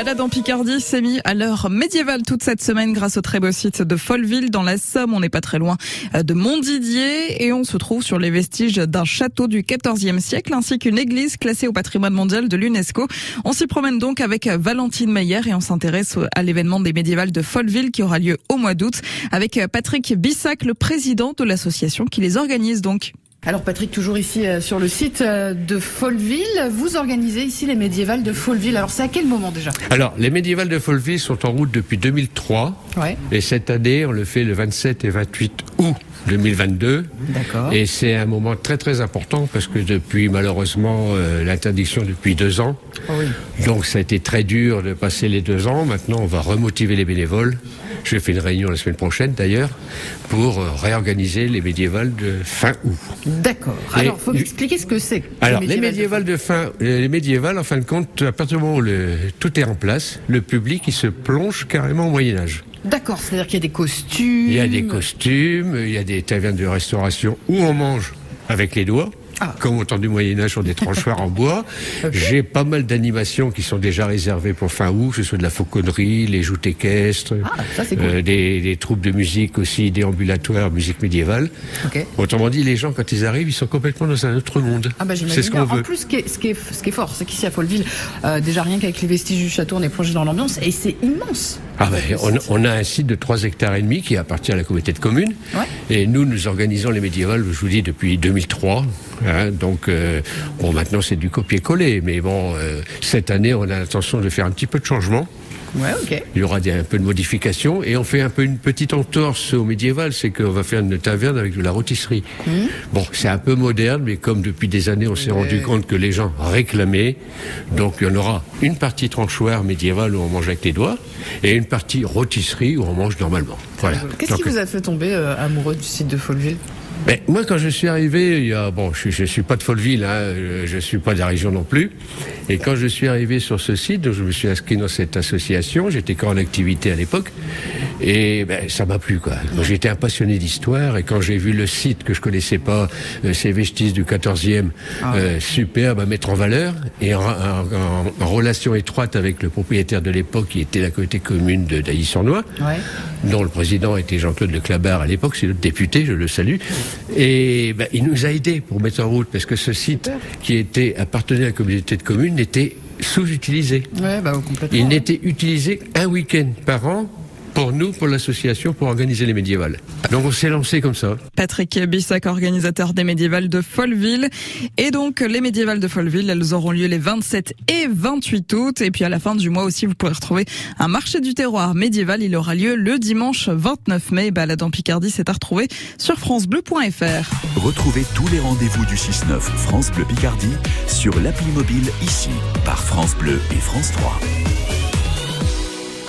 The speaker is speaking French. Balade en Picardie s'est mise à l'heure médiévale toute cette semaine grâce au très beau site de Folleville dans la Somme. On n'est pas très loin de Montdidier et on se trouve sur les vestiges d'un château du XIVe siècle ainsi qu'une église classée au patrimoine mondial de l'UNESCO. On s'y promène donc avec Valentine Meyer et on s'intéresse à l'événement des médiévales de Folleville qui aura lieu au mois d'août avec Patrick Bissac, le président de l'association qui les organise donc. Alors Patrick, toujours ici sur le site de Folleville, vous organisez ici les médiévales de Folleville. Alors c'est à quel moment déjà ? Alors les médiévales de Folleville sont en route depuis 2003 et cette année on le fait le 27 et 28 août 2022. D'accord. Et c'est un moment très très important parce que depuis malheureusement l'interdiction depuis 2 ans. Oh oui. Donc ça a été très dur de passer les 2 ans. Maintenant on va remotiver les bénévoles. Je fais une réunion la semaine prochaine d'ailleurs pour réorganiser les médiévales de fin août. D'accord. Alors, il faut m'expliquer ce que c'est. Alors, les médiévales, en fin de compte, à partir du moment où tout est en place, le public, il se plonge carrément au Moyen-Âge. D'accord, c'est-à-dire qu'il y a des costumes. Il y a des tavernes de restauration où on mange avec les doigts. Ah. Comme au temps du Moyen-Âge sur des tranchoirs en bois. Okay. J'ai pas mal d'animations qui sont déjà réservées pour fin août, que ce soit de la fauconnerie, les joutes équestres, cool. des troupes de musique aussi, des ambulatoires, musique médiévale. Okay. Autrement dit, les gens, quand ils arrivent, ils sont complètement dans un autre monde. Ah bah, c'est ce qu'on veut. En plus, ce qui est fort, c'est qu'ici à Folleville, déjà rien qu'avec les vestiges du château, on est plongé dans l'ambiance et c'est immense. Ah bah, on a un site de 3,5 hectares qui appartient à la communauté de communes. Ouais. Et nous organisons les médiévales, je vous dis, depuis 2003. Donc bon, maintenant c'est du copier-coller, mais bon, cette année on a l'intention de faire un petit peu de changement. Ouais, okay. Il y aura un peu de modifications et on fait un peu une petite entorse au médiéval, c'est qu'on va faire une taverne avec de la rôtisserie. Bon, c'est un peu moderne, mais comme depuis des années on s'est rendu compte que les gens réclamaient, donc il y en aura une partie tranchoir médiévale où on mange avec les doigts et une partie rôtisserie où on mange normalement. Voilà. Qu'est-ce qui vous a fait tomber amoureux du site de Folleville? Ben, moi, quand je suis arrivé, je suis pas de Folleville, je suis pas de la région non plus. Et quand je suis arrivé sur ce site, donc je me suis inscrit dans cette association, j'étais encore en activité à l'époque, et ben, ça m'a plu, quoi. Moi, j'étais un passionné d'histoire, et quand j'ai vu le site que je connaissais pas, ces vestiges du 14e, superbe à mettre en valeur, et en relation étroite avec le propriétaire de l'époque, qui était la communauté commune de d'Ailly-sur-Noye, dont le président était Jean-Claude Leclabart à l'époque, c'est notre député, je le salue. Et ben, il nous a aidés pour mettre en route, parce que ce site qui appartenait à la communauté de communes n'était sous-utilisé. Il n'était utilisé un week-end par an pour nous, pour l'association, pour organiser les médiévales. Donc on s'est lancé comme ça. Patrick Bissac, organisateur des médiévales de Folleville. Et donc les médiévales de Folleville, elles auront lieu les 27 et 28 août. Et puis à la fin du mois aussi, vous pourrez retrouver un marché du terroir médiéval. Il aura lieu le dimanche 29 mai. Balade en Picardie, c'est à retrouver sur francebleu.fr. Retrouvez tous les rendez-vous du 6-9 France Bleu Picardie sur l'appli mobile ici par France Bleu et France 3.